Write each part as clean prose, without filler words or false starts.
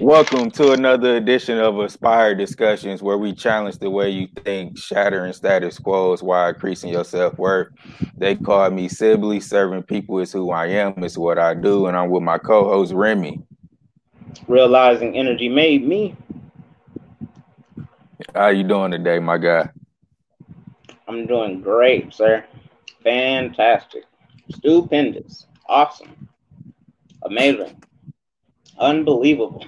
Welcome to another edition of Aspire Discussions, where we challenge the way you think, shattering status quos while increasing your self-worth. They call me Sibley. Serving people is who I am, it's what I do, and I'm with my co-host Remy. Realizing energy made me. How you doing today, my guy? I'm doing great, sir. Fantastic. Stupendous. Awesome. Amazing. Unbelievable.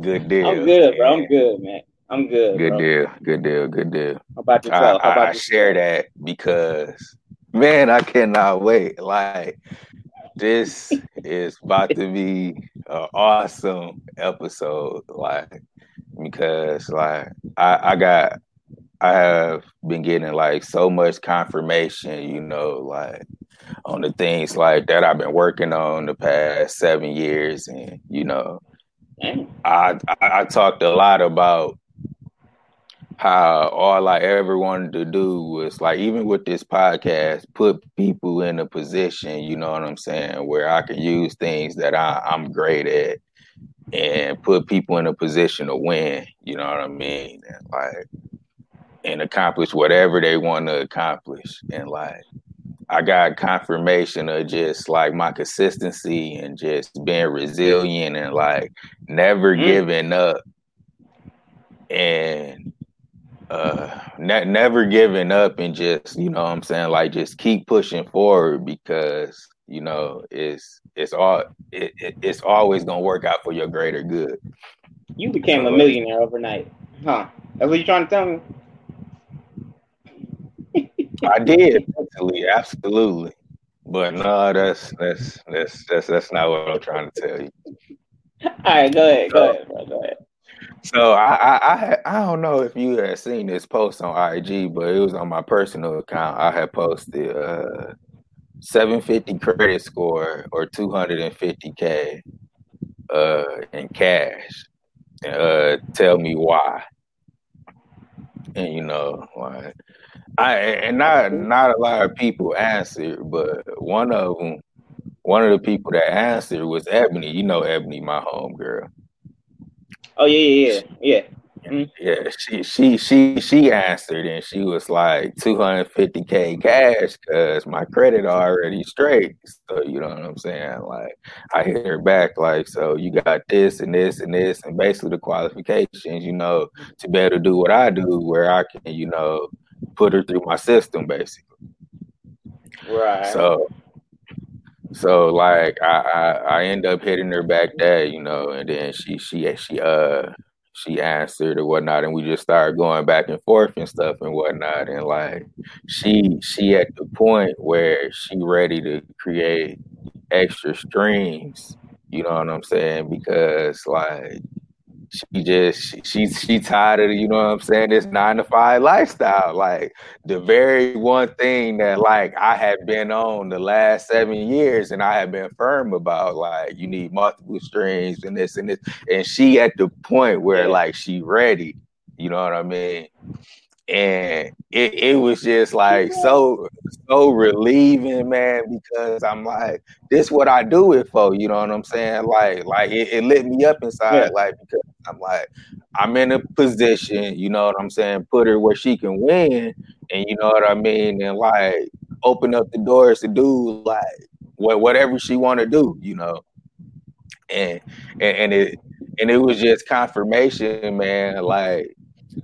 Good deal. I'm good, bro. I'm good, man. I'm good. Good deal. Good deal. Good deal. How about yourself? I share that because, man, I cannot wait. Like, this is about to be an awesome episode. Like, because, like, I have been getting like so much confirmation, you know, like on the things like that I've been working on the past 7 years. And, you know, I talked a lot about how all I ever wanted to do was, like, even with this podcast, put people in a position, you know what I'm saying, where I can use things that I'm great at and put people in a position to win, you know what I mean? And, like, and accomplish whatever they want to accomplish. And, like, I got confirmation of just like my consistency and just being resilient and like never giving up, and never giving up, and just, you know what I'm saying, like just keep pushing forward, because, you know, it's always gonna work out for your greater good. You became a millionaire overnight, huh? That's what you're trying to tell me. I did, mentally, absolutely, but no, that's not what I'm trying to tell you. All right, go ahead. So I don't know if you had seen this post on IG, but it was on my personal account. I had posted 750 credit score or 250K in cash. Tell me why. And, you know, like, not a lot of people answered, but one of the people that answered was Ebony. You know Ebony, my homegirl. Oh yeah. Mm-hmm. Yeah, she answered, and she was like, 250K cash, because my credit already straight. So, you know what I'm saying? Like, I hit her back like, so you got this and this and this, and basically the qualifications, you know, to be able to do what I do, where I can, you know, put her through my system, basically. Right. So like I end up hitting her back there, you know, and then she answered or whatnot, and we just started going back and forth and stuff and whatnot. And like she at the point where she ready to create extra streams, you know what I'm saying? Because like she tired of, you know what I'm saying, this 9-to-5 lifestyle. Like the very one thing that like I have been on the last 7 years, and I have been firm about, like, you need multiple streams and this and this. And she at the point where like she ready, you know what I mean? And it was just like so relieving, man, because I'm like, this what I do it for, you know what I'm saying? Like it lit me up inside, like, because I'm like, I'm in a position, you know what I'm saying, put her where she can win, and you know what I mean, and like open up the doors to do like whatever she want to do, you know. And it was just confirmation, man, like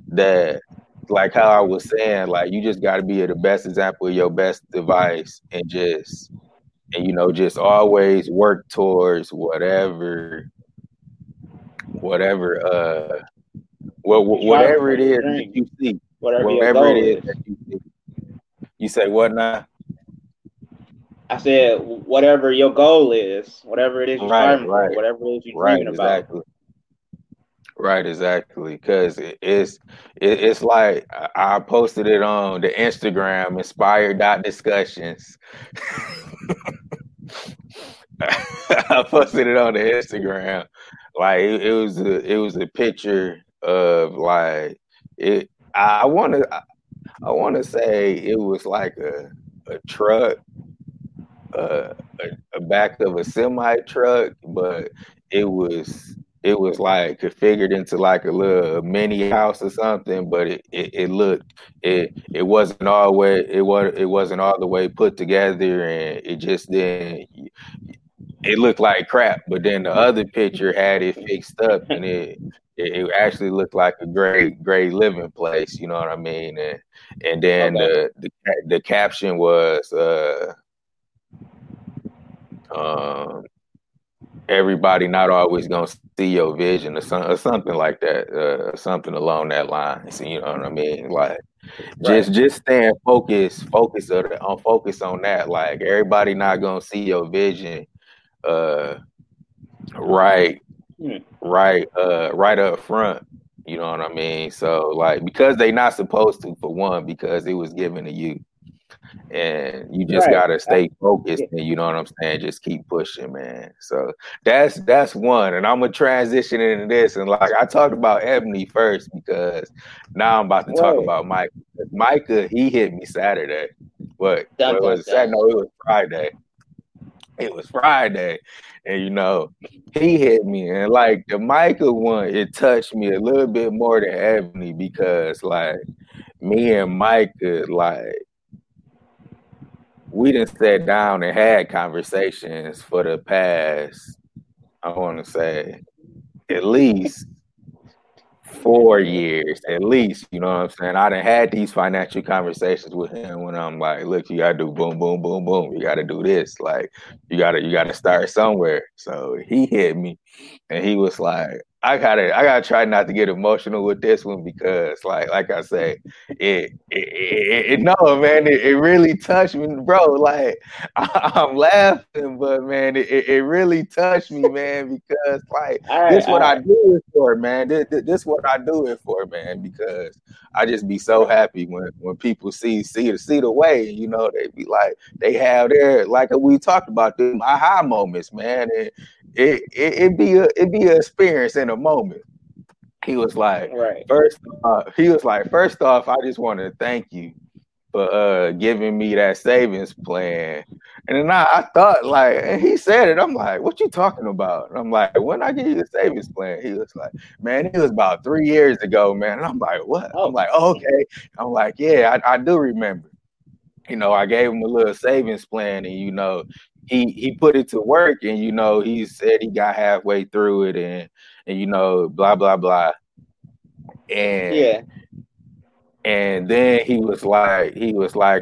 that. Like how I was saying, like, you just got to be the best example of your best device, and just always work towards whatever it is that you see, whatever it is that you see. You say what now? I said whatever your goal is, whatever it is you're dreaming about, whatever it is you're dreaming about. Right, exactly, because it's like I posted it on the Instagram, inspire.discussions. I posted it on the Instagram. Like it was a picture of like it. I want to say it was like a truck, a back of a semi truck, but it was like configured into like a little mini house or something. But it wasn't all the way put together, and it just didn't. It looked like crap. But then the other picture had it fixed up, and it actually looked like a great living place. You know what I mean? And then the caption was. Everybody not always gonna see your vision or something like that, something along that line. So, you know what I mean? Like, just stand focused, focus on that. Like, everybody not gonna see your vision, right up front. You know what I mean? So, like, because they not supposed to, for one, because it was given to you. And you just gotta stay focused, and you know what I'm saying. Just keep pushing, man. So that's one. And I'm gonna transition into this. And like I talked about Ebony first, because now I'm about to talk about Micah. Micah, he hit me Saturday. What was it? Saturday? No, it was Friday. It was Friday, and you know he hit me. And like the Micah one, it touched me a little bit more than Ebony, because like me and Micah, like. We done sat down and had conversations for the past, I want to say, at least 4 years, at least, you know what I'm saying? I done had these financial conversations with him when I'm like, look, you got to do boom, boom, boom, boom. You got to do this. Like, you gotta start somewhere. So he hit me, and he was like, I gotta try not to get emotional with this one, because like I say, it really touched me, bro. Like I'm laughing, but man, it really touched me, man, because like I do it for, man. This what I do it for, man, because I just be so happy when people see the way, you know, they be like, they have their, like we talked about, them aha moments, man. And it be an experience in a moment. He was like, first off, I just want to thank you for giving me that savings plan. And then I thought, like, and he said it, I'm like, what you talking about? And I'm like, when I give you the savings plan? He was like, man, it was about 3 years ago, man. And I'm like, what? I'm like, oh, okay. I'm like, yeah, I do remember. You know, I gave him a little savings plan, and, you know, he put it to work, and, you know, he said he got halfway through it, and you know, blah, blah, blah. And yeah. And then he was like,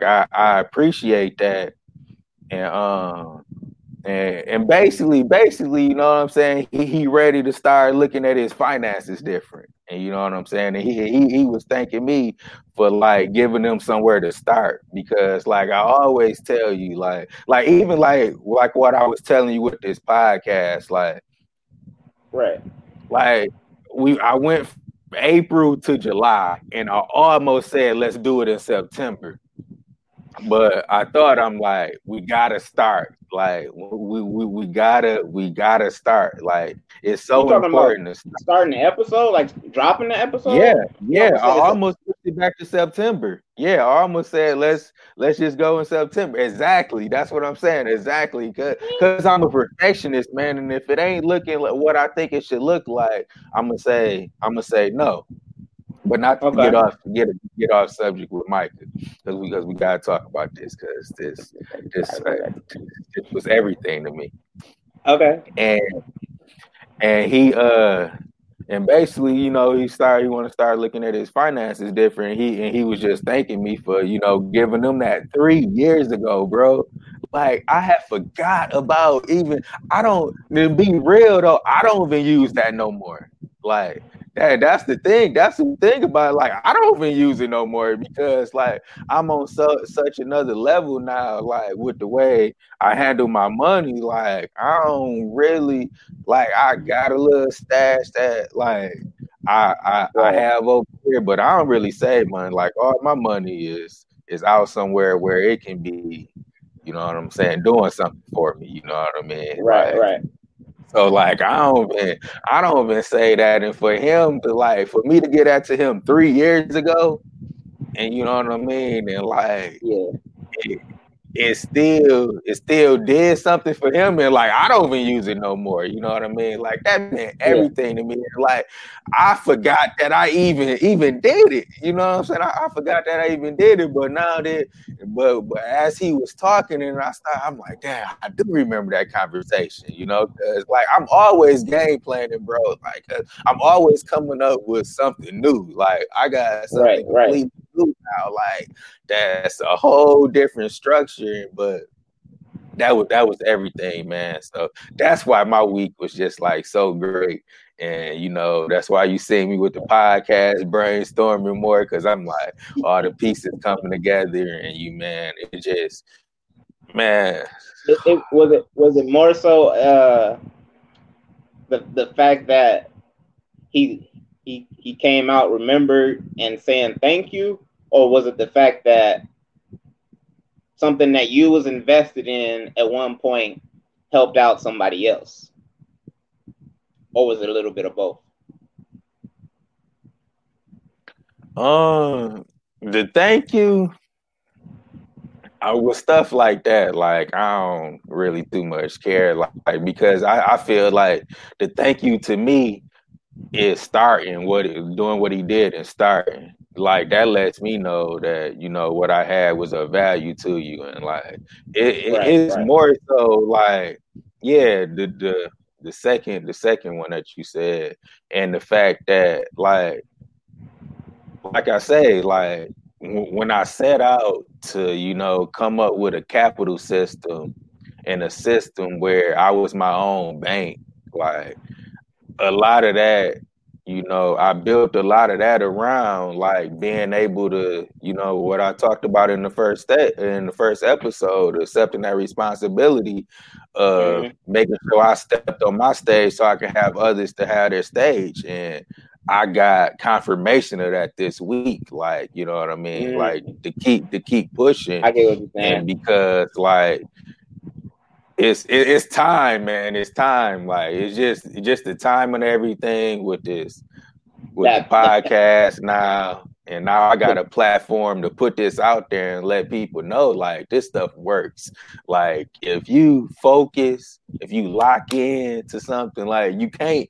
I appreciate that. And basically, you know what I'm saying? He ready to start looking at his finances different. And you know what I'm saying? And he was thanking me for like giving them somewhere to start, because like I always tell you, like even like what I was telling you with this podcast, like I went from April to July, and I almost said let's do it in September. But I thought, I'm like, we gotta start. Like we gotta start. Like it's so important to start. Starting the episode, like dropping the episode. Yeah. I almost pushed it back to September. Yeah, I almost said let's just go in September. Exactly. That's what I'm saying. Exactly. Because I'm a perfectionist, man. And if it ain't looking like what I think it should look like, I'm gonna say no. But not to get off subject with Micah, because we gotta talk about this, because this was everything to me. Okay. And he and basically, you know, he wanted to start looking at his finances different. He was just thanking me for, you know, giving them that 3 years ago, bro. Like I had forgot about even. To be real though, I don't even use that no more. Like. That's the thing. That's the thing about it. Like I don't even use it no more, because like I'm on such another level now. Like with the way I handle my money, like I don't really like. I got a little stash that like I have over here, but I don't really save money. Like all my money is out somewhere where it can be, you know what I'm saying, doing something for me. You know what I mean? Right. So like I don't even say that, and for him to like, for me to get that to him 3 years ago, and you know what I mean, and like, yeah. it, it still did something for him, and like I don't even use it no more. You know what I mean? Like that meant everything to me. Like I forgot that I even did it. You know what I'm saying? I forgot that I even did it. But now that, but as he was talking and I'm like, damn, I do remember that conversation. You know, because like I'm always game planning, bro. Like I'm always coming up with something new. Like I got something completely new now. Like that's a whole different structure. But that was everything, man. So that's why my week was just like so great. And you know, that's why you see me with the podcast brainstorming more, because I'm like all the pieces coming together. And you, man, it just, man, it was more so the fact that he came out remembered and saying thank you, or was it the fact that something that you was invested in at one point helped out somebody else? Or was it a little bit of both? The thank you, I was stuff like that. Like, I don't really too much care. Like because I feel like the thank you to me is starting doing what he did and starting. Like that lets me know that, you know, what I had was of value to you. And like it's more so like, yeah, the second one that you said, and the fact that like I say, like when I set out to, you know, come up with a capital system and a system where I was my own bank, like a lot of that, you know, I built a lot of that around like being able to, you know, what I talked about in the first episode, accepting that responsibility of making sure I stepped on my stage so I can have others to have their stage. And I got confirmation of that this week. Like, you know what I mean? Mm-hmm. Like to keep pushing. I get what you're saying. And because like it's time, man. It's time. Like it's just the time and everything with this, the podcast now. And now I got a platform to put this out there and let people know, like, this stuff works. Like, if you focus, if you lock in to something, like, you can't.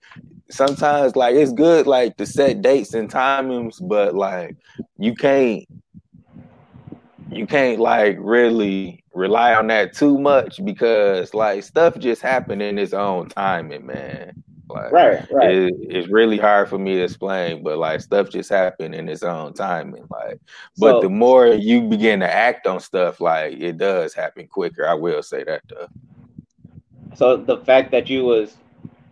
Sometimes, like, it's good, like, to set dates and timings, but like, you can't like really rely on that too much, because like stuff just happened in its own timing, man. Like right. It's really hard for me to explain, but like stuff just happened in its own timing. Like, but the more you begin to act on stuff, like it does happen quicker. I will say that though. So the fact that you was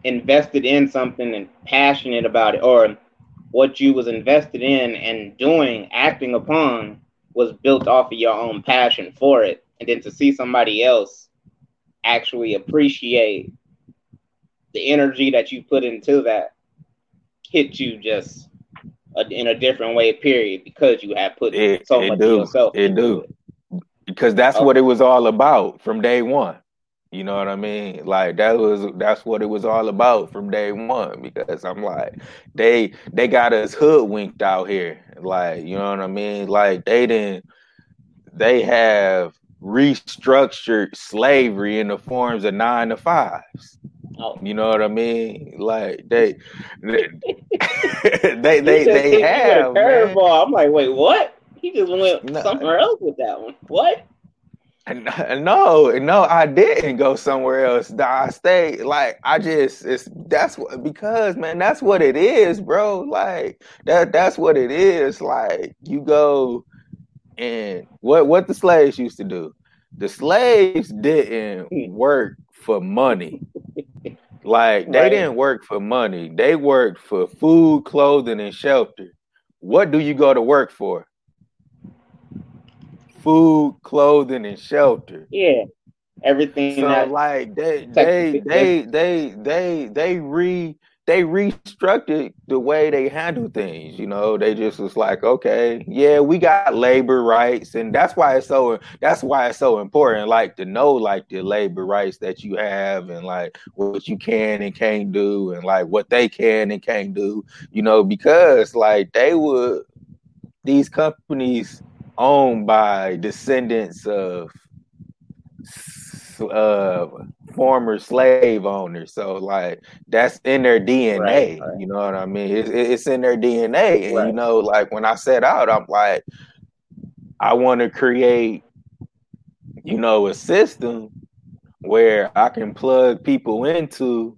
invested in something and passionate about it, or what you was invested in and doing, acting upon, was built off of your own passion for it. And then to see somebody else actually appreciate the energy that you put into that, hit you just in a different way, period, because you have put so much of yourself into it. Because that's what it was all about from day one. You know what I mean? Like that's what it was all about from day one. Because I'm like, they got us hoodwinked out here. Like, you know what I mean? Like they have restructured slavery in the forms of 9-to-5s. Oh. You know what I mean? Like they have curveball. I'm like, wait, what? He just went somewhere else with that one. What? No, I didn't go somewhere else. I stayed. Like that's what it is, bro. Like that's what it is. Like you go and what the slaves used to do. The slaves didn't work for money. Like they didn't work for money. They worked for food, clothing, and shelter. What do you go to work for? Food, clothing, and shelter. Yeah, everything. So like they restructured the way they handle things. You know, they just was like, okay, yeah, we got labor rights, and that's why it's so important, like to know like the labor rights that you have, and like what you can and can't do, and like what they can and can't do. You know, because like these companies owned by descendants of former slave owners, so like that's in their DNA. Right. You know what I mean? It's in their DNA, and you know, like when I set out, I'm like, I want to create, you know, a system where I can plug people into,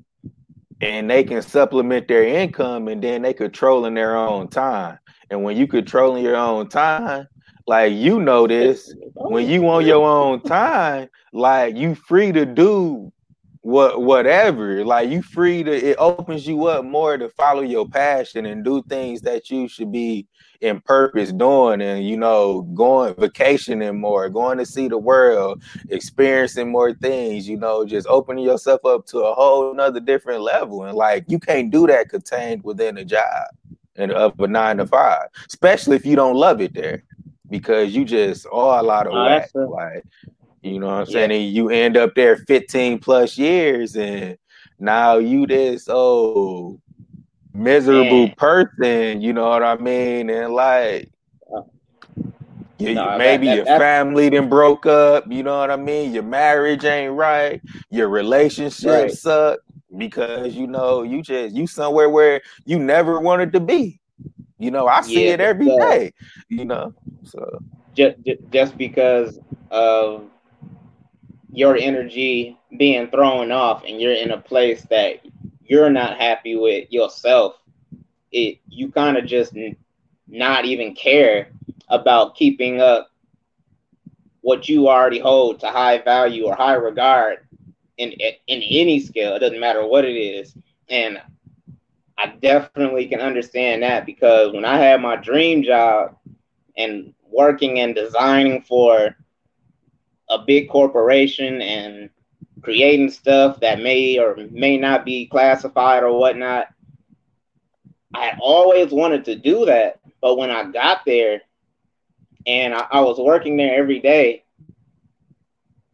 and they can supplement their income, and then they controlling their own time. And when you controlling your own time, like you know this, when you on your own time, like you free to do whatever. Like you free to, it opens you up more to follow your passion and do things that you should be in purpose doing, and you know, going vacationing more, going to see the world, experiencing more things, you know, just opening yourself up to a whole nother different level. And like you can't do that contained within a job and of a 9-to-5, especially if you don't love it there. Because you just all out of whack, like, you know what I'm saying? And you end up there 15 plus years, and now you this old miserable person, you know what I mean? And like, your family done broke up, you know what I mean? Your marriage ain't right, your relationships suck, because you know, you somewhere where you never wanted to be. You know, I see it every day, you know. So just because of your energy being thrown off and you're in a place that you're not happy with yourself, you kind of just not even care about keeping up what you already hold to high value or high regard in any scale. It doesn't matter what it is. And I definitely can understand that, because when I had my dream job and working and designing for a big corporation and creating stuff that may or may not be classified or whatnot, I always wanted to do that. But when I got there and I was working there every day,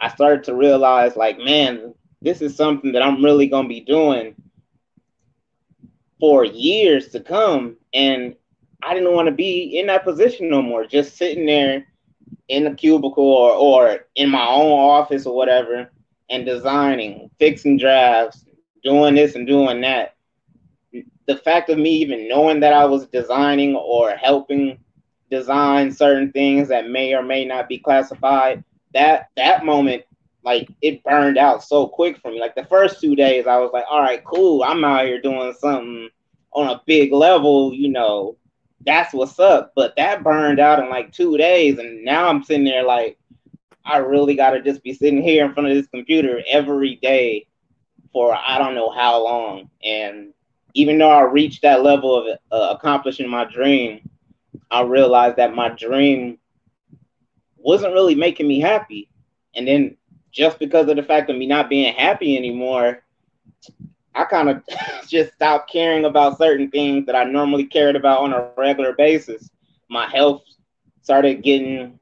I started to realize, like, man, this is something that I'm really going to be doing for years to come. And I didn't want to be in that position no more, just sitting there in a cubicle or in my own office or whatever, and designing, fixing drafts, doing this and doing that. The fact of me even knowing that I was designing or helping design certain things that may or may not be classified, that moment, like, it burned out so quick for me. Like, the first 2 days, I was like, all right, cool, I'm out here doing something on a big level, you know, that's what's up. But that burned out in like 2 days, and now I'm sitting there like, I really gotta just be sitting here in front of this computer every day for I don't know how long. And even though I reached that level of accomplishing my dream, I realized that my dream wasn't really making me happy. And then just because of the fact of me not being happy anymore, I kind of just stopped caring about certain things that I normally cared about on a regular basis. My health started getting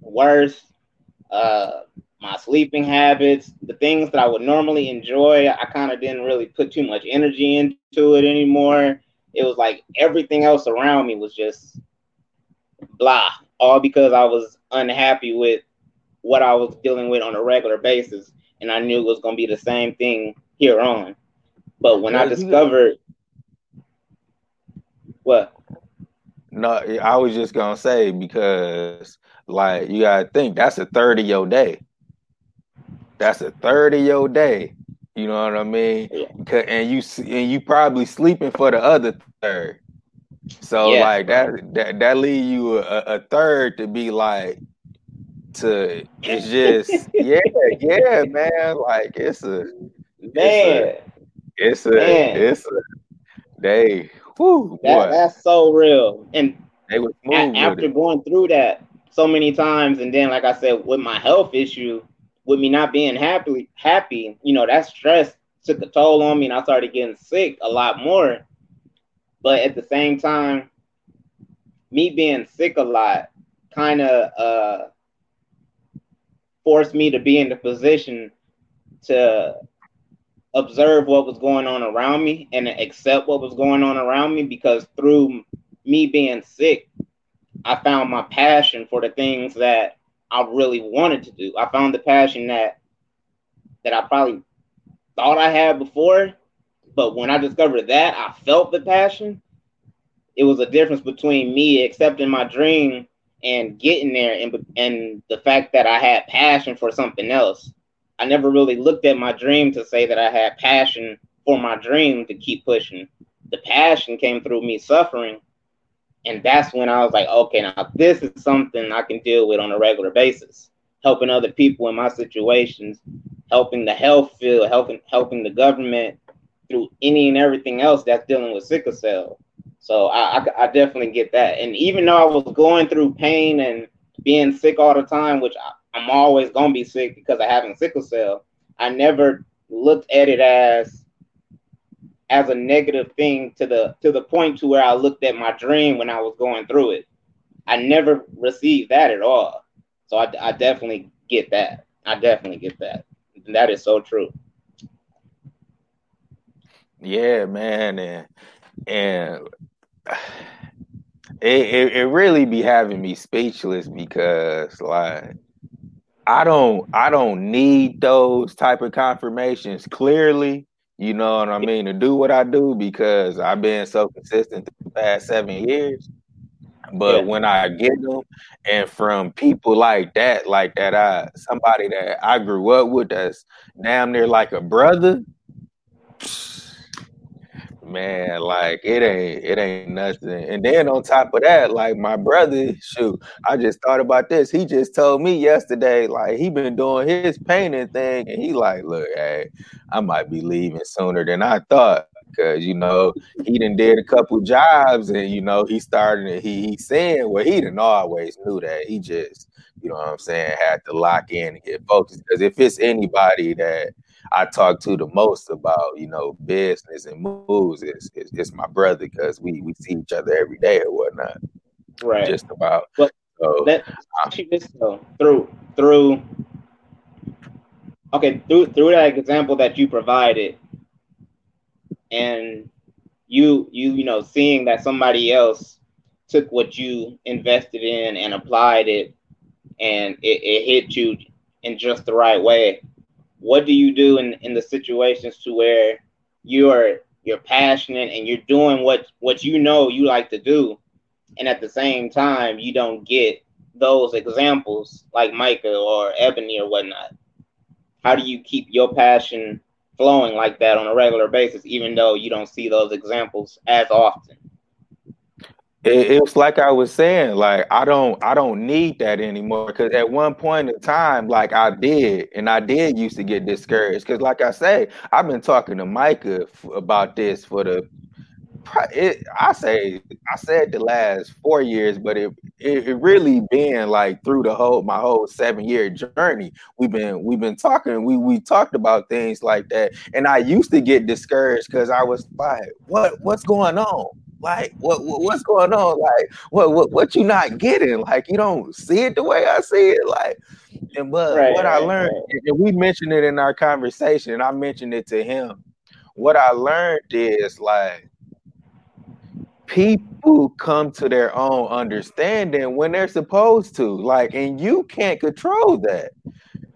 worse. My sleeping habits, the things that I would normally enjoy, I kind of didn't really put too much energy into it anymore. It was like everything else around me was just blah, all because I was unhappy with what I was dealing with on a regular basis. And I knew it was going to be the same thing here on. But when I discovered what? No, I was just going to say, because, like, you got to think, that's a third of your day. You know what I mean? Yeah. And you probably sleeping for the other third. So, like, that leaves you a third to be, like, to, it's just, yeah, man, like, it's a day. Whew, that's so real. And they was after going through that so many times, and then, like I said, with my health issue, with me not being happy, you know, that stress took a toll on me, and I started getting sick a lot more. But at the same time, me being sick a lot kind of forced me to be in the position to observe what was going on around me and accept what was going on around me, because through me being sick, I found my passion for the things that I really wanted to do. I found the passion that that I probably thought I had before. But when I discovered that, I felt the passion. It was a difference between me accepting my dream and getting there, and the fact that I had passion for something else. I never really looked at my dream to say that I had passion for my dream to keep pushing. The passion came through me suffering. And that's when I was like, okay, now this is something I can deal with on a regular basis. Helping other people in my situations, helping the health field, helping the government through any and everything else that's dealing with sickle cell. So I definitely get that. And even though I was going through pain and being sick all the time, which I'm always going to be sick because I haven't sickle cell, I never looked at it as a negative thing to the point to where I looked at my dream when I was going through it. I never received that at all. So I definitely get that. I definitely get that. And that is so true. Yeah, man. And it really be having me speechless, because like I don't need those type of confirmations, clearly. You know what I mean? To do what I do, because I've been so consistent the past 7 years. But when I get them, and from people like that, somebody that I grew up with that's damn near like a brother, man, like it ain't nothing. And then on top of that, like my brother, shoot, I just thought about this. He just told me yesterday, like he been doing his painting thing, and he like, look, hey, I might be leaving sooner than I thought, because you know he done did a couple jobs, and you know he started. And he saying, well, he done always knew that. He just, you know what I'm saying, had to lock in and get focused. Because if it's anybody that I talk to the most about, you know, business and moves, it's my brother, because we see each other every day or whatnot. Right. Just about. Well, so, through that example that you provided, and you know, seeing that somebody else took what you invested in and applied it, and it hit you in just the right way. What do you do in the situations to where you're passionate and you're doing what you know you like to do, and at the same time you don't get those examples like Micah or Ebony or whatnot? How do you keep your passion flowing like that on a regular basis, even though you don't see those examples as often? It's like I was saying, like I don't need that anymore, because at one point in time, like I did used to get discouraged, because like I say, I've been talking to Micah about this for I said the last 4 years, but it really been like through my whole 7 year journey. We've been talking. We talked about things like that, and I used to get discouraged because I was like, what's going on? Like what's going on? Like what you not getting? Like you don't see it the way I see it. Like, and but right, what I learned, right. And we mentioned it in our conversation, and I mentioned it to him. What I learned is like people come to their own understanding when they're supposed to. Like, and you can't control that.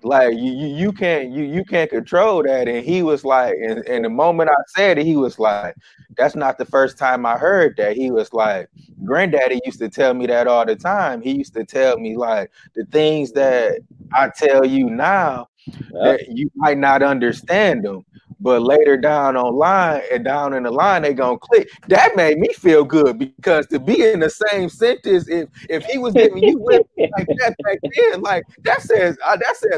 Like you can't control that. And he was like, and the moment I said it, he was like, that's not the first time I heard that. He was like, granddaddy used to tell me that all the time. He used to tell me like the things that I tell you now, that you might not understand them, but later down in the line, they gonna click. That made me feel good, because to be in the same sentence, if he was giving you like that back then, like that says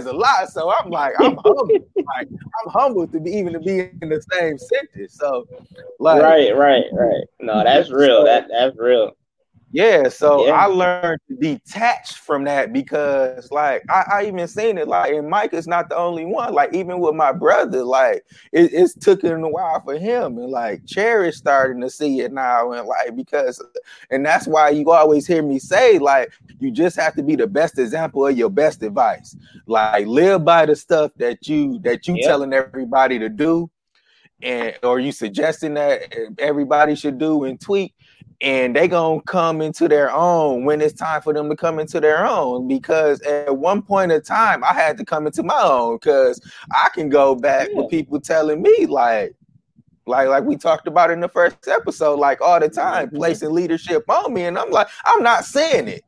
a lot. So I'm like, I'm humbled. Like I'm humbled to be in the same sentence. So like, right. No, that's real. That's real. Yeah, so yeah. I learned to detach from that, because like I even seen it, like, and Mike is not the only one. Like even with my brother, like it's took him a while for him, and like Cherry's starting to see it now, and like because that's why you always hear me say, like, you just have to be the best example of your best advice. Like live by the stuff that you telling everybody to do, and or you suggesting that everybody should do and tweak. and they gonna come into their own when it's time for them to come into their own. Because at one point in time, I had to come into my own, because I can go back with people telling me like we talked about in the first episode, like all the time placing leadership on me, and I'm like, I'm not saying it.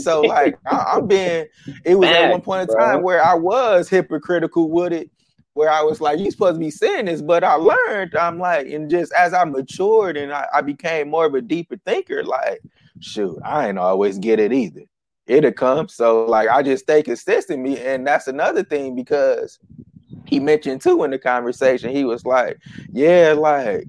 So like at one point in time where I was hypocritical with it, where I was like, you supposed to be saying this, but I learned, I'm like, and just as I matured and I became more of a deeper thinker, like, shoot, I ain't always get it either. It'll come. So like, I just stay consistent. And that's another thing, because he mentioned too in the conversation, he was like, yeah, like,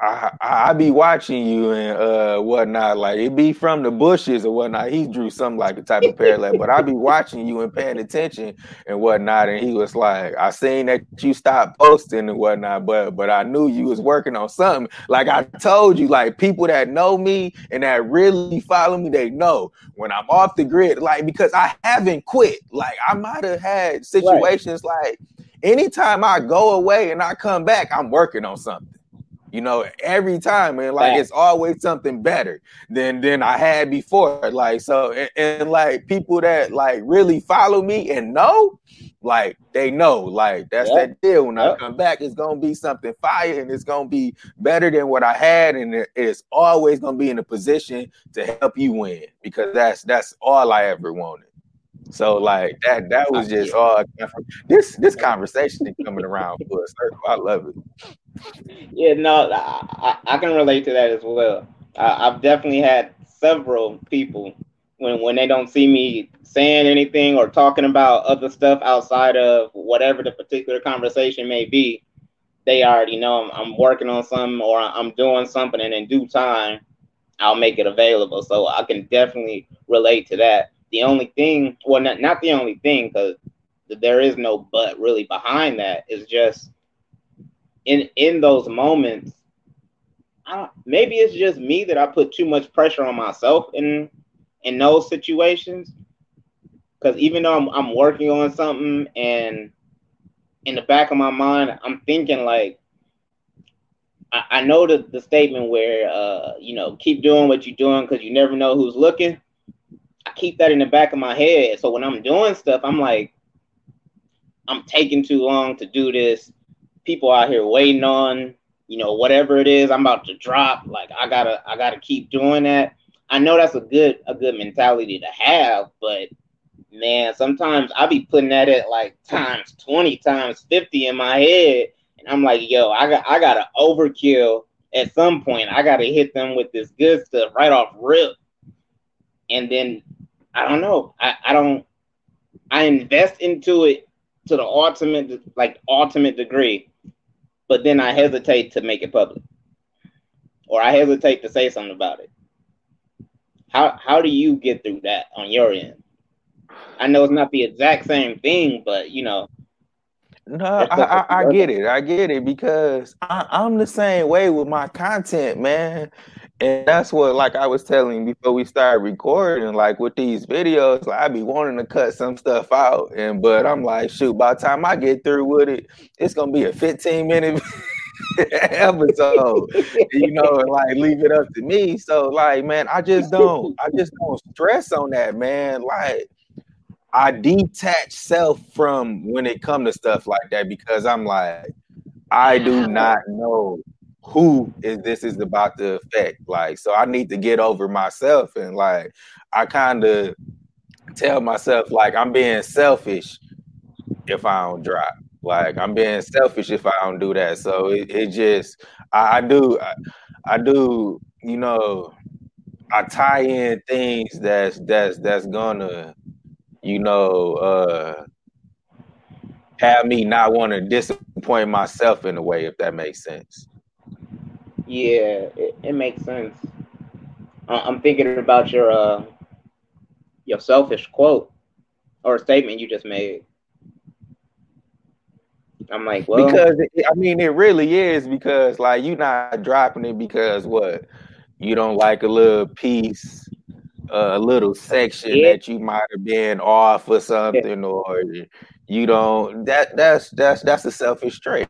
I be watching you and whatnot, like it be from the bushes or whatnot. He drew something like a type of parallel, but I be watching you and paying attention and whatnot. And he was like, I seen that you stopped posting and whatnot, but I knew you was working on something. Like I told you, like people that know me and that really follow me, they know when I'm off the grid, like, because I haven't quit. Like I might have had situations like anytime I go away and I come back, I'm working on something. You know, every time, man, like it's always something better than I had before. Like, so, and like people that like really follow me and know, like they know, like that's that deal. When I come back, it's gonna be something fire and it's gonna be better than what I had, and it's always gonna be in a position to help you win, because that's all I ever wanted. So like that was just all this conversation is coming around for us. I love it. Yeah, no, I can relate to that as well. I've definitely had several people when they don't see me saying anything or talking about other stuff outside of whatever the particular conversation may be, they already know I'm working on something or I'm doing something, and in due time, I'll make it available. So I can definitely relate to that. The only thing, well, not the only thing, because there is no but really behind that, is just in those moments, maybe it's just me that I put too much pressure on myself in those situations. Because even though I'm working on something, and in the back of my mind, I'm thinking like, I know the statement where, you know, keep doing what you're doing because you never know who's looking. I keep that in the back of my head. So when I'm doing stuff, I'm like, I'm taking too long to do this. People out here waiting on, you know, whatever it is I'm about to drop. Like I gotta keep doing that. I know that's a good mentality to have, but man, sometimes I be putting that at like times 20, times 50 in my head, and I'm like, yo, I gotta overkill at some point. I gotta hit them with this good stuff right off rip, and then I don't know. I invest into it to the ultimate degree. But then I hesitate to make it public, or I hesitate to say something about it. How do you get through that on your end? I know it's not the exact same thing, but you know. No, I get it. I get it, because I'm the same way with my content, man. And that's what, like I was telling before we started recording, like with these videos, like I be wanting to cut some stuff out, but I'm like, shoot, by the time I get through with it, it's gonna be a 15-minute episode, you know, and like leave it up to me. So like, man, I just don't stress on that, man. Like I detach self from when it comes to stuff like that, because I'm like, I do not know who is this is about to affect. Like, so I need to get over myself, and like I kind of tell myself like I'm being selfish if I don't drop. Like I'm being selfish if I don't do that. So it just I do, you know, I tie in things that's gonna, you know, have me not want to disappoint myself in a way, if that makes sense. Yeah, it makes sense. I'm thinking about your selfish quote or statement you just made. I'm like, well, because I mean, it really is, because like you're not dropping it because what, you don't like a little piece, a little section that you might have been off or something, or you don't. That's a selfish trait.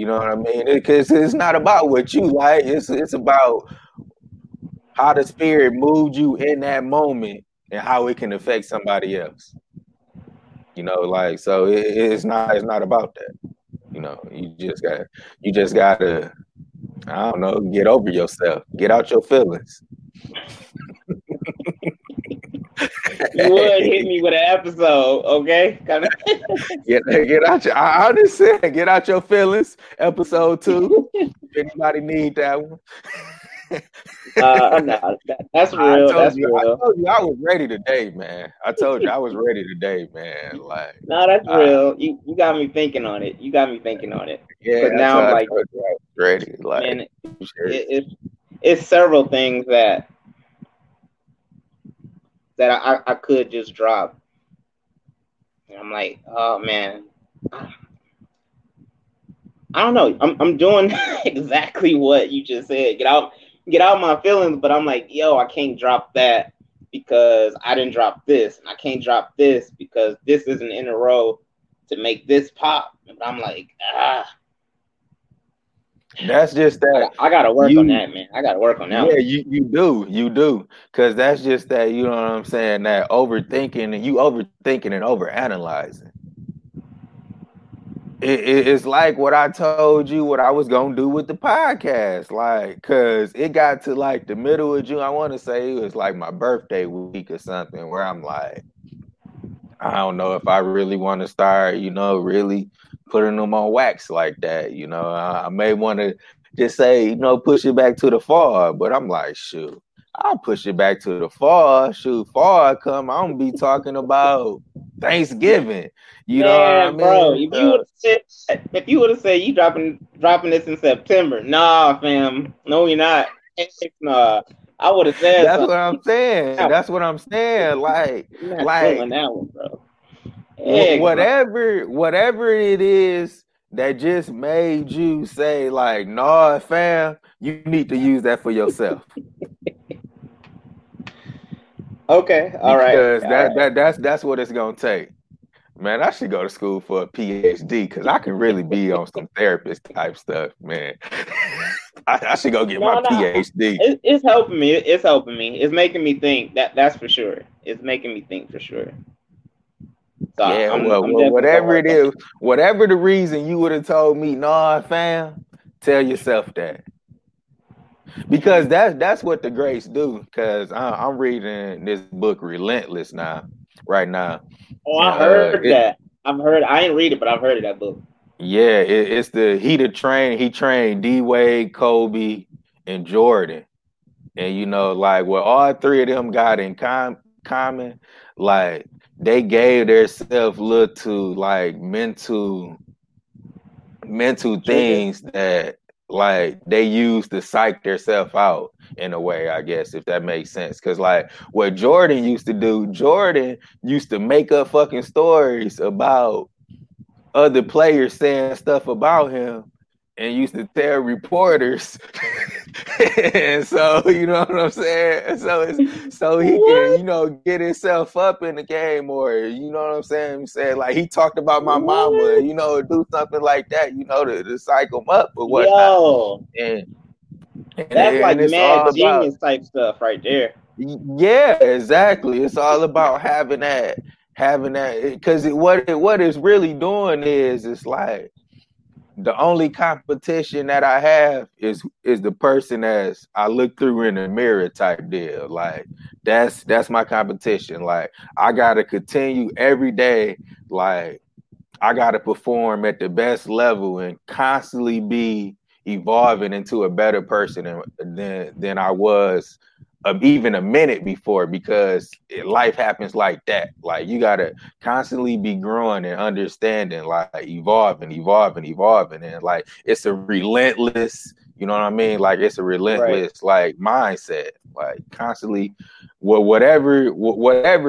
You know what I mean? Because it's not about what you like. It's about how the spirit moved you in that moment and how it can affect somebody else. You know, like, so it's not about that. You know, you just gotta, I don't know, get over yourself, get out your feelings. You would hit me with an episode, okay? I just said, get out your feelings, episode 2. Anybody need that one? No, that's real. I told you I was ready today, man. Like, that's real. You got me thinking on it. Yeah, but now I'm like ready. Like, and it's several things that I could just drop. And I'm like, oh man, I don't know. I'm doing exactly what you just said. Get out my feelings, but I'm like, yo, I can't drop that because I didn't drop this, and I can't drop this because this isn't in a row to make this pop. And I'm like, that's just that. I gotta work on that, man. Yeah, you do, because that's just that. You know what I'm saying? That overthinking and overanalyzing. It's like what I told you, what I was going to do with the podcast. Like, because it got to like the middle of June. I want to say it was like my birthday week or something where I'm like, I don't know if I really want to start, you know, really putting them on wax like that. You know, I may want to just say, you know, push it back to the fall. But I'm like, shoot, I'll push it back to the fall. Shoot, fall come, I'm going to be talking about Thanksgiving, you know what I mean? Bro, if you would have said you dropping this in September, nah, fam, no, you're not. Nah, I would have said that's something. What I'm saying. That's what I'm saying. Like that one, bro. Egg, whatever it is that just made you say like, nah, fam, you need to use that for yourself. Okay, all right. Because that's what it's gonna take, man. I should go to school for a PhD because I can really be on some therapist type stuff, man. I should go get my PhD. It's helping me. It's making me think. That's for sure. It's making me think for sure. So yeah. I'm whatever it is, whatever the reason you would have told me, nah, fam, tell yourself that. Because that's what the greats do. Because I'm reading this book, Relentless, right now. Oh, I heard that. I ain't read it, but I've heard of that book. Yeah, he trained D Wade, Kobe, and Jordan, and you know, like what all three of them got in common, like they gave themselves look to like mental things that. Like they use to psych themselves out in a way, I guess, if that makes sense. Cause like what Jordan used to do, Jordan used to make up fucking stories about other players saying stuff about him and used to tell reporters. And so, you know what I'm saying? So he can, you know, get himself up in the game or, you know what I'm saying? Say, like, he talked about my mama, you know, do something like that, you know, to psych him up or whatnot. Yo, that's like mad genius type stuff right there. Yeah, exactly. It's all about having that, because what it's really doing is it's like, the only competition that I have is the person as I look through in the mirror type deal. Like that's my competition. Like I gotta continue every day. Like I gotta perform at the best level and constantly be evolving into a better person than I was even a minute before, because life happens like that. Like you gotta constantly be growing and understanding, like evolving, and like it's a relentless, you know what I mean? Like it's a relentless right. Like mindset, like constantly, whatever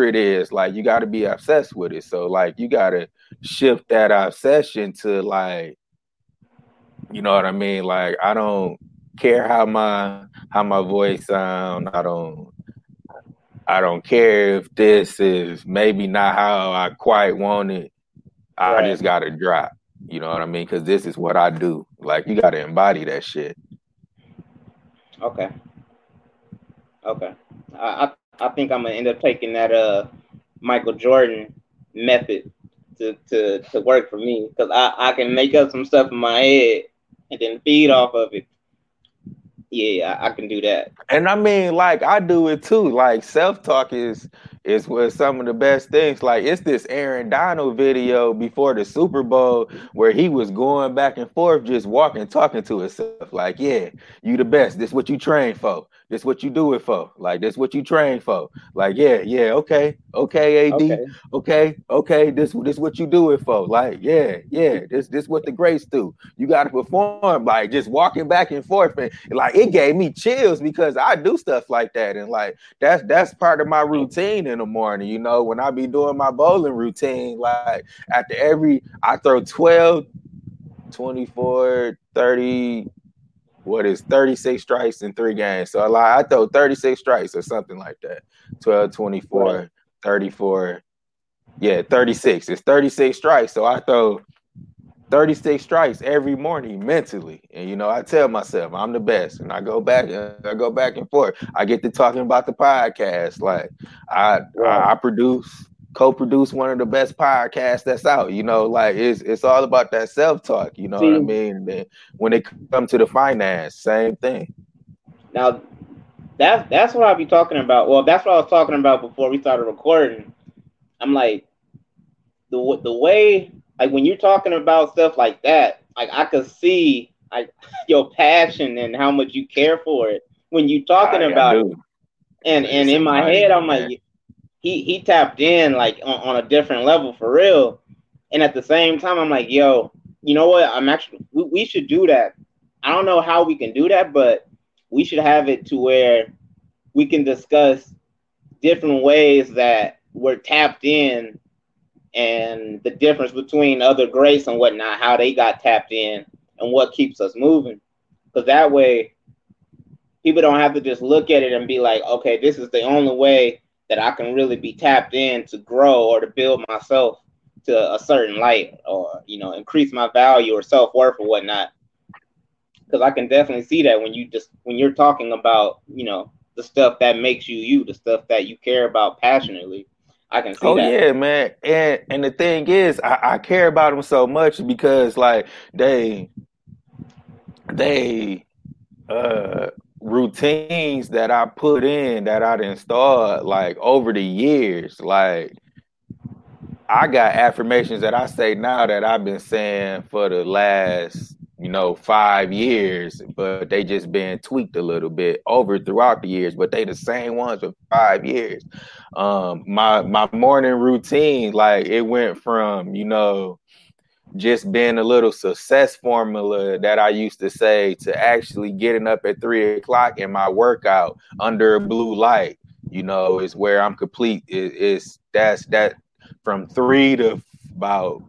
it is, like you gotta be obsessed with it. So like you gotta shift that obsession to like, you know what I mean? Like I don't care how my voice sound. I don't care if this is maybe not how I quite want it. Right. I just gotta drop. You know what I mean? Because this is what I do. Like, you gotta embody that shit. Okay. Okay. I think I'm gonna end up taking that Michael Jordan method to work for me, because I can make up some stuff in my head and then feed off of it. Yeah, I can do that. And I mean, like, I do it too. Like, self-talk is what some of the best things. Like, it's this Aaron Donald video before the Super Bowl where he was going back and forth, just walking, talking to himself. Like, yeah, you the best. This what you train for. This what you do it for. Like, this what you train for. Like, yeah, okay, AD, okay. This what you do it for. Like, yeah, this what the greats do. You got to perform. Like, just walking back and forth, and like, it gave me chills because I do stuff like that, and like that's part of my routine in the morning. You know, when I be doing my bowling routine, like after every, I throw 12, 24, 30. What is 36 strikes in 3 games? So like I throw 36 strikes or something like that. 12, 24, 34. Yeah, 36. It's 36 strikes. So I throw 36 strikes every morning mentally. And, you know, I tell myself I'm the best. And I go back and forth. I get to talking about the podcast. Like I co-produce one of the best podcasts that's out, you know, like it's all about that self-talk, you know what I mean? And then when it comes to the finance, same thing. Now, that's what I'll be talking about. Well, that's what I was talking about before we started recording. I'm like, the way, like when you're talking about stuff like that, like I could see like your passion and how much you care for it when you're talking about it. And in my head, I'm like, He tapped in like on a different level for real. And at the same time, I'm like, yo, you know what? I'm actually, we should do that. I don't know how we can do that, but we should have it to where we can discuss different ways that we're tapped in and the difference between other greats and whatnot, how they got tapped in and what keeps us moving. Because that way people don't have to just look at it and be like, okay, this is the only way that I can really be tapped in to grow or to build myself to a certain light or, you know, increase my value or self-worth or whatnot. Because I can definitely see that when you're talking about, you know, the stuff that makes you, the stuff that you care about passionately. I can see that. Yeah, man. And the thing is, I care about them so much because like they routines that I put in, that I'd installed like over the years, like I got affirmations that I say now that I've been saying for the last, you know, 5 years, but they just been tweaked a little bit throughout the years, but they the same ones for 5 years. My morning routine, like it went from, you know, just being a little success formula that I used to say to actually getting up at 3:00 in my workout under a blue light, you know, is where I'm complete. That's from 3 to about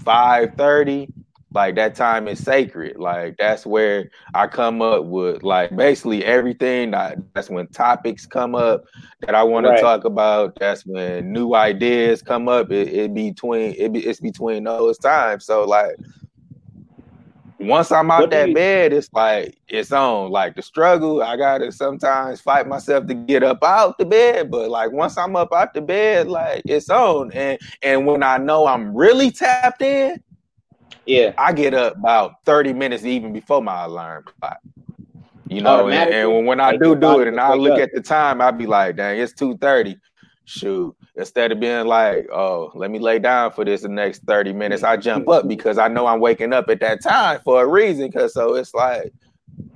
5:30. Like that time is sacred. Like that's where I come up with like basically everything. That's when topics come up that I want to talk about. That's when new ideas come up. It's between those times. So like once I'm out that bed, it's like it's on. Like the struggle, I gotta sometimes fight myself to get up out the bed. But like once I'm up out the bed, like it's on. And when I know I'm really tapped in. Yeah, I get up about 30 minutes even before my alarm clock, you know, and when I do it and I look at the time, I'll be like, dang, it's 2:30. Shoot. Instead of being like, oh, let me lay down for this the next 30 minutes, I jump up because I know I'm waking up at that time for a reason. So it's like,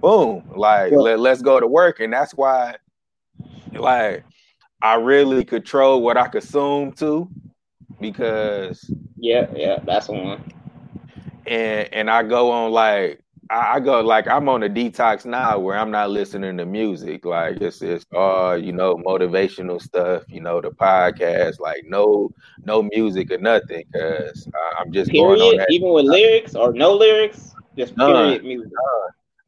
boom, like, let's go to work. And that's why, like, I really control what I consume too, because. Yeah, that's the one. And I go on like I'm on a detox now where I'm not listening to music. Like it's all, you know, motivational stuff, you know, the podcast, like no music or nothing, because I'm just period, going on that. Even with lyrics or no lyrics, just period music.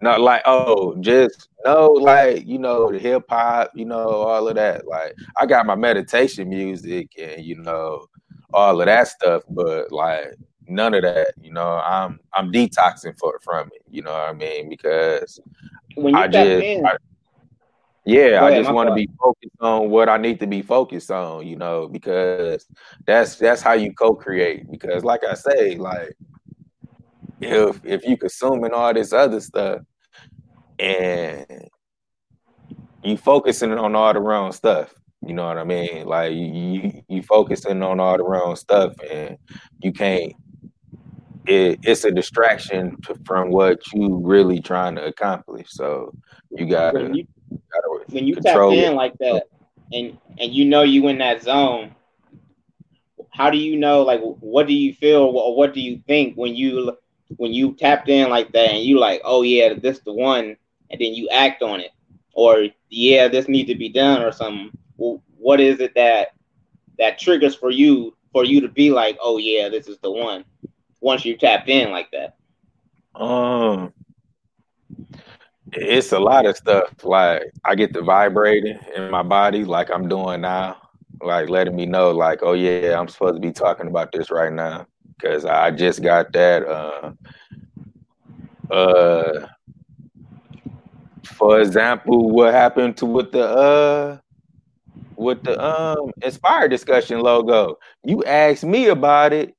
Not like, oh, just no, like, you know, the hip hop, you know, all of that. Like I got my meditation music and, you know, all of that stuff, but like none of that. You know, I'm detoxing from it. You know what I mean? Because when you I just want to be focused on what I need to be focused on, you know, because that's how you co-create. Because like I say, like if you consuming all this other stuff and you focusing on all the wrong stuff, you know what I mean? Like you focusing on all the wrong stuff and you can't, it's a distraction from what you really trying to accomplish. So you gotta... When you tap in like that and you know you in that zone, how do you know, like, what do you feel or what do you think when you tapped in like that and you like, oh yeah, this the one, and then you act on it, or yeah, this need to be done or something? Well, what is it that triggers for you to be like, oh yeah, this is the one, once you tapped in like that? It's a lot of stuff. Like I get the vibrating in my body, like I'm doing now, like letting me know, like, oh yeah, I'm supposed to be talking about this right now, because I just got that for example, what happened to with the Aspire Discussion logo. You asked me about it,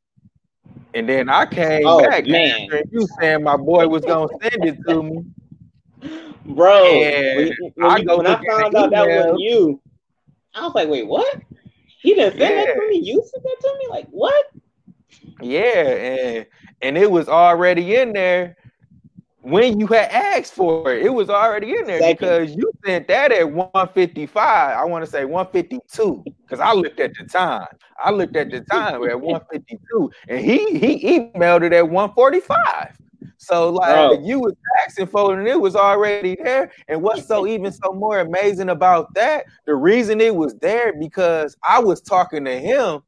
and then I came back, man, and you saying my boy was gonna send it to me. Bro, when I found out that wasn't you, I was like, wait, what? He didn't send that to me? You sent that to me? Like, what? Yeah, and it was already in there when you had asked for it. It was already in there because you sent that at 1:55. I want to say 1:52, because I looked at the time. I looked at the time at 1:52, and he emailed it at 1:45. So like, bro, you was asking for it and it was already there. And what's so even so more amazing about that, the reason it was there, because I was talking to him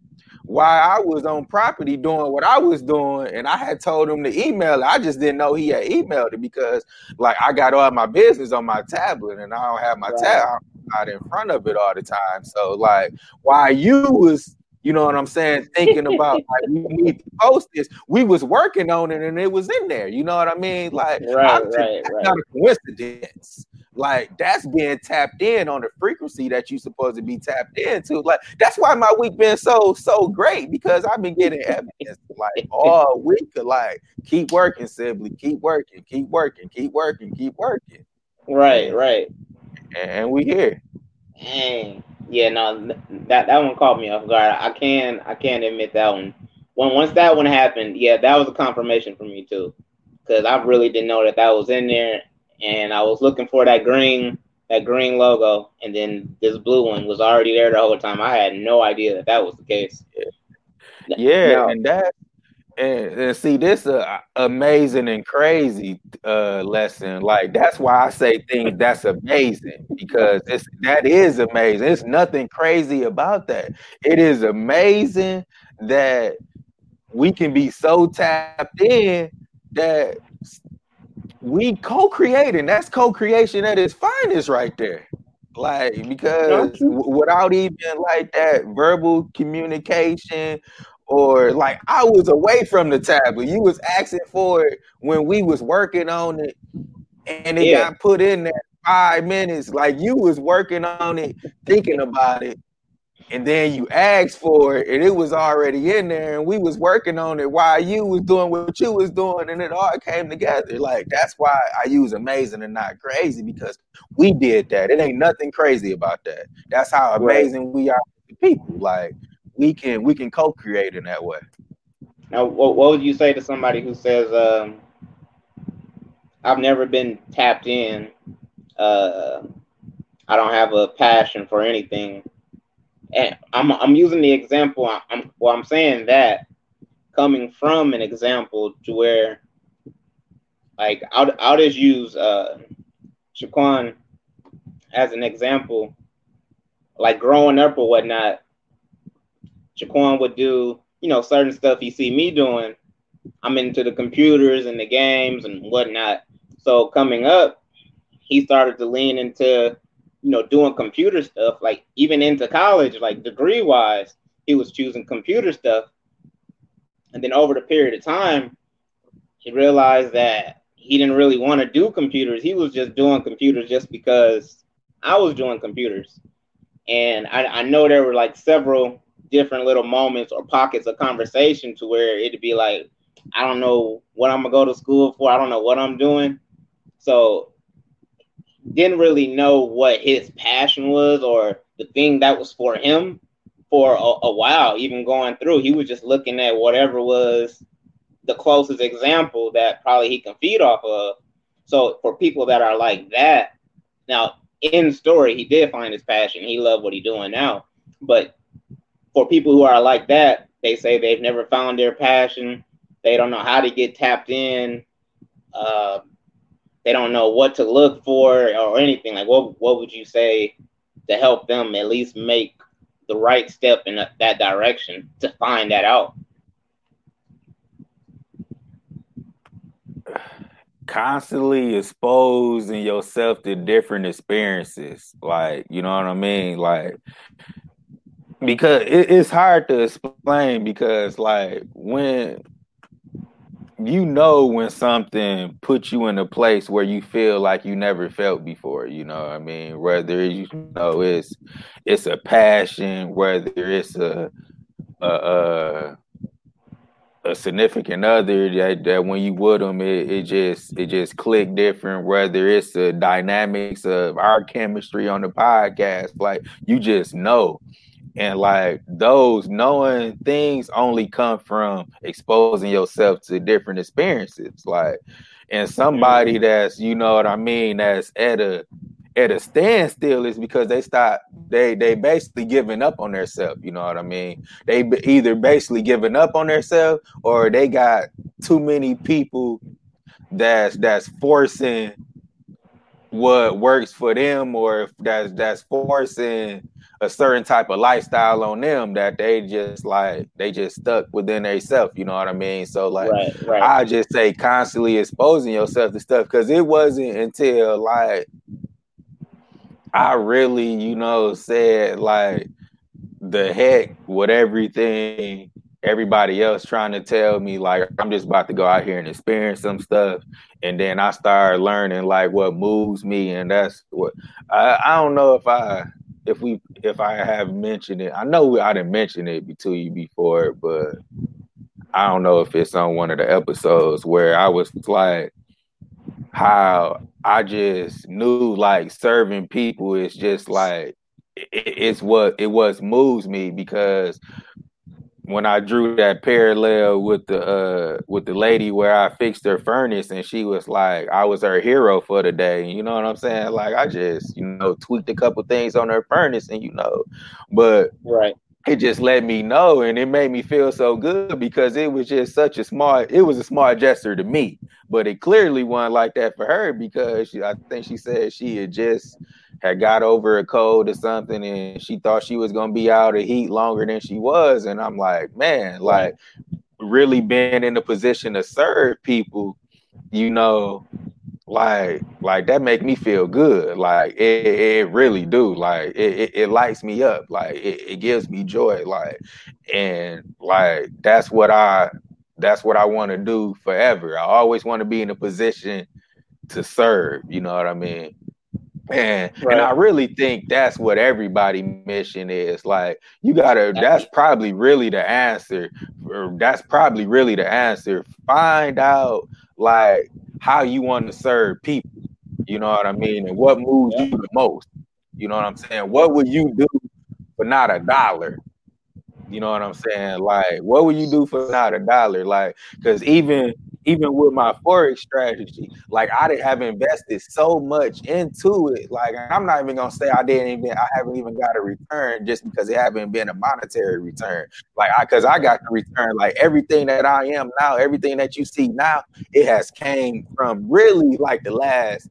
while I was on property doing what I was doing, and I had told him to email it. I just didn't know he had emailed it, because like I got all my business on my tablet and I don't have my tab out in front of it all the time. So like, while you was, you know what I'm saying, thinking about like, we need to post this, we was working on it and it was in there. You know what I mean? Like, that's not a coincidence. Like, that's being tapped in on the frequency that you're supposed to be tapped into. Like, that's why my week been so great, because I've been getting evidence like all week. Like, keep working, Sibley. Keep working. Keep working. Keep working. Keep working. Right. And we here. Dang. Yeah, no, that one caught me off guard. I can't admit that one. Once that one happened, yeah, that was a confirmation for me too, because I really didn't know that was in there, and I was looking for that green logo, and then this blue one was already there the whole time. I had no idea that was the case. Yeah, no. And see, this amazing and crazy lesson. Like, that's why I say things that's amazing, because that is amazing. There's nothing crazy about that. It is amazing that we can be so tapped in that we co-creating. That's co-creation at its finest right there. Like, because without even like that verbal communication, or like, I was away from the tablet. You was asking for it when we was working on it, and it got put in there 5 minutes. Like, you was working on it, thinking about it, and then you asked for it, and it was already in there, and we was working on it while you was doing what you was doing, and it all came together. Like, that's why I use amazing and not crazy, because we did that. It ain't nothing crazy about that. That's how amazing we are to people. Like, we can co-create in that way. Now, what would you say to somebody who says, I've never been tapped in, I don't have a passion for anything? And I'm using the example, I'm saying that coming from an example to where, like, I'll just use Shaquan as an example. Like, growing up or whatnot, Shaquan would do, you know, certain stuff he see me doing. I'm into the computers and the games and whatnot. So coming up, he started to lean into, you know, doing computer stuff. Like, even into college, like degree wise, he was choosing computer stuff. And then over the period of time, he realized that he didn't really want to do computers. He was just doing computers just because I was doing computers. And I know there were like several different little moments or pockets of conversation to where it'd be like, I don't know what I'm gonna go to school for. I don't know what I'm doing. So didn't really know what his passion was or the thing that was for him for a while, even going through. He was just looking at whatever was the closest example that probably he can feed off of. So for people that are like that, now in story, he did find his passion. He loved what he's doing now. But for people who are like that, they say they've never found their passion. They don't know how to get tapped in. They don't know what to look for or anything. Like, what would you say to help them at least make the right step in that direction to find that out? Constantly exposing yourself to different experiences. Like, you know what I mean? Like, because it's hard to explain, because like when you know when something puts you in a place where you feel like you never felt before, you know what I mean? Whether you know it's a passion, whether it's a significant other that when you with them, it just click different, whether it's the dynamics of our chemistry on the podcast, like you just know. And like those knowing things only come from exposing yourself to different experiences. Like, and somebody that's, you know what I mean, that's at a standstill is because they stop, they basically giving up on themselves. You know what I mean? They either basically giving up on themselves, or they got too many people that's forcing what works for them, or that's forcing a certain type of lifestyle on them that they just stuck within themselves, you know what I mean? So like, right. I just say constantly exposing yourself to stuff, because it wasn't until like I really, you know, said like the heck with everything everybody else trying to tell me, like, I'm just about to go out here and experience some stuff. And then I started learning like what moves me, and that's what I don't know if I have mentioned it. I know I didn't mention it to you before, but I don't know if it's on one of the episodes where I was like, how I just knew like serving people is just like it moves me, because when I drew that parallel with the lady where I fixed her furnace, and she was like, I was her hero for the day. You know what I'm saying? Like, I just, you know, tweaked a couple things on her furnace, and, you know, but right, it just let me know. And it made me feel so good, because it was just such a small, it was a small gesture to me, but it clearly wasn't like that for her, because I think she said she had just had got over a cold or something, and she thought she was going to be out of heat longer than she was. And I'm like, man, like really being in the position to serve people, you know, like that make me feel good. Like it really do. Like it lights me up. Like it gives me joy. Like, and like, that's what I want to do forever. I always want to be in a position to serve. You know what I mean? And I really think that's what everybody mission is. Like, you gotta, that's probably really the answer. Find out like how you want to serve people, you know what I mean, and what moves you the most, you know what I'm saying? What would you do for not $1? You know what I'm saying? Like, what would you do for not $1? Like, because even with my Forex strategy, like I have invested so much into it. Like, I'm not even gonna say I haven't even got a return, just because it haven't been a monetary return. Like, because I got the return. Like everything that I am now, everything that you see now, it has came from really like the last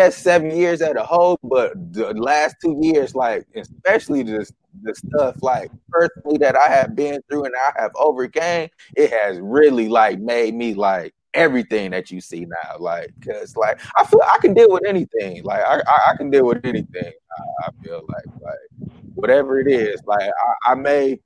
7 years at a whole, but the last 2 years, like especially this. The stuff like personally that I have been through and I have overcame, it has really like made me like everything that you see now. Like, cause like I feel I can deal with anything. Like I can deal with anything. I feel like whatever it is. Like I may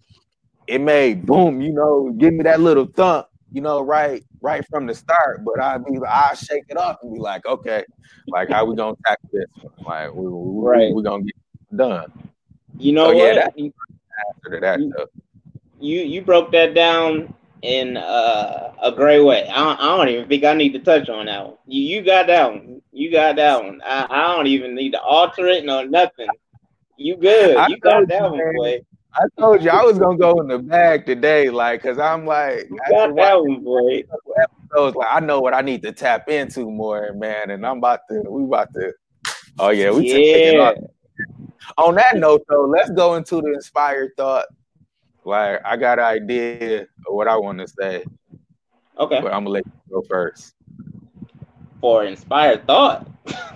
it may boom, you know, give me that little thump, you know, right from the start. But I shake it off and be like, okay, like how we gonna tackle this one? Like we gonna get it done. You know, so, yeah, what? That, after that you broke that down in a great way. I don't even think I need to touch on that one. You got that one. You got that one. I don't even need to alter it, no nothing. You good. You got that one, boy. I told you I was gonna go in the bag today, like, cause I'm like, you got that one, boy. Episodes, like, I know what I need to tap into more, man. And we about to. Oh yeah, we taking it off. On that note, though, let's go into the inspired thought. Like, I got an idea of what I want to say. Okay. But I'm going to let you go first. For inspired thought.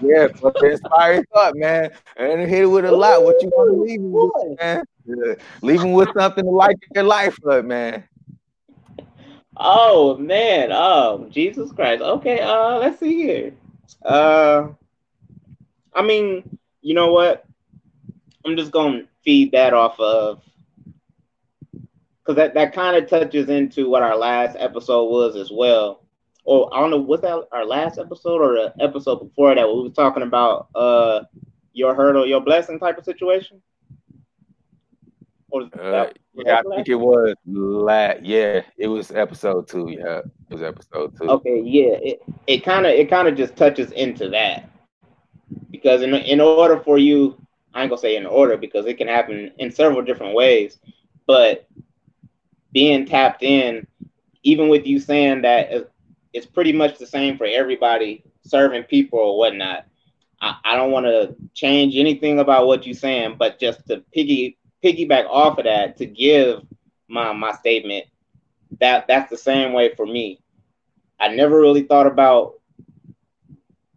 Yeah, for inspired thought, man. And hit it with a lot. What you want to leave them with, man. Yeah. Leave them with something to light their life up, man. Oh, man. Oh, Jesus Christ. Okay, let's see here. I mean, you know what? I'm just going to feed that off of, because that kind of touches into what our last episode was as well. Or I don't know, was that our last episode or the episode before that, where we were talking about your hurdle, your blessing type of situation? Or I think it was it was episode 2. Yeah, it was episode 2. Okay, yeah, it kind of just touches into that, because in order for you, I ain't gonna say in order because it can happen in several different ways, but being tapped in, even with you saying that it's pretty much the same for everybody serving people or whatnot. I don't want to change anything about what you're saying, but just to piggyback off of that, to give my statement, that's the same way for me. I never really thought about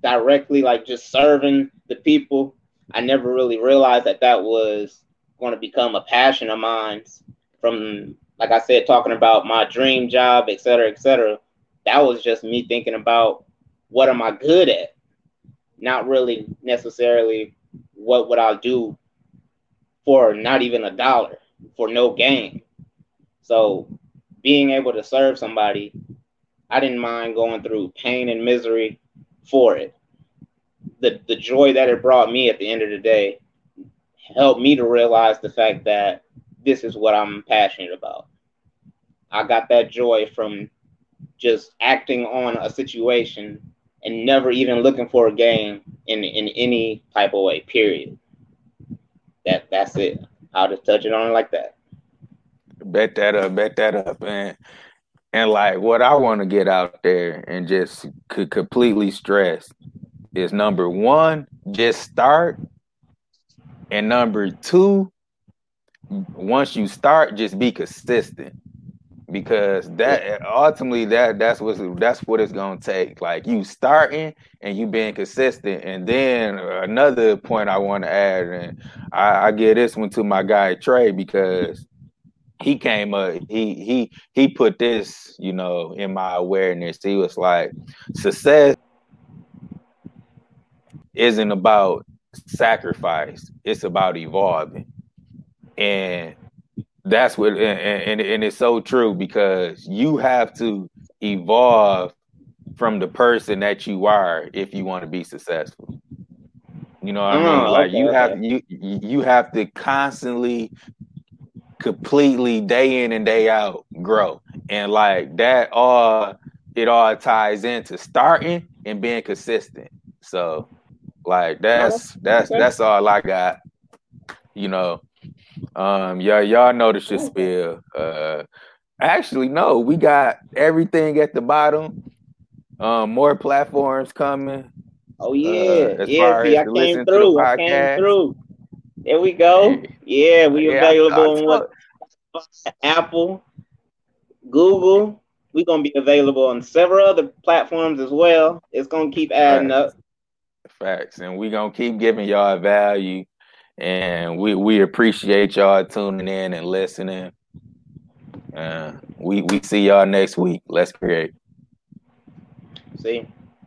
directly like just serving the people. I never really realized that was going to become a passion of mine from, like I said, talking about my dream job, et cetera, et cetera. That was just me thinking about what am I good at? Not really necessarily what would I do for not even $1, for no gain. So being able to serve somebody, I didn't mind going through pain and misery for it. The joy that it brought me at the end of the day helped me to realize the fact that this is what I'm passionate about. I got that joy from just acting on a situation and never even looking for a gain in any type of way, period. That's it. I'll just touch it on like that. Bet that up, man. And like what I want to get out there and just could completely stress is, number one, just start. And number two, once you start, just be consistent, because that ultimately that's what it's gonna take. Like, you starting and you being consistent. And then another point I want to add, and I give this one to my guy Trey, because he came up, he put this, you know, in my awareness. He was like, success isn't about sacrifice; it's about evolving. And that's what, and it's so true, because you have to evolve from the person that you are if you want to be successful. You know what I mean? Like, okay, you have to constantly, completely, day in and day out, grow. And like that, it all ties into starting and being consistent. So, like that's all I got. You know. Y'all know the shit spill. Actually, no, we got everything at the bottom. More platforms coming. Oh yeah, See, I came through. There we go. Yeah, we available on Apple, Google. We're gonna be available on several other platforms as well. It's gonna keep adding up. Facts, and we're gonna keep giving y'all value. And we appreciate y'all tuning in and listening. We see y'all next week. Let's create. See.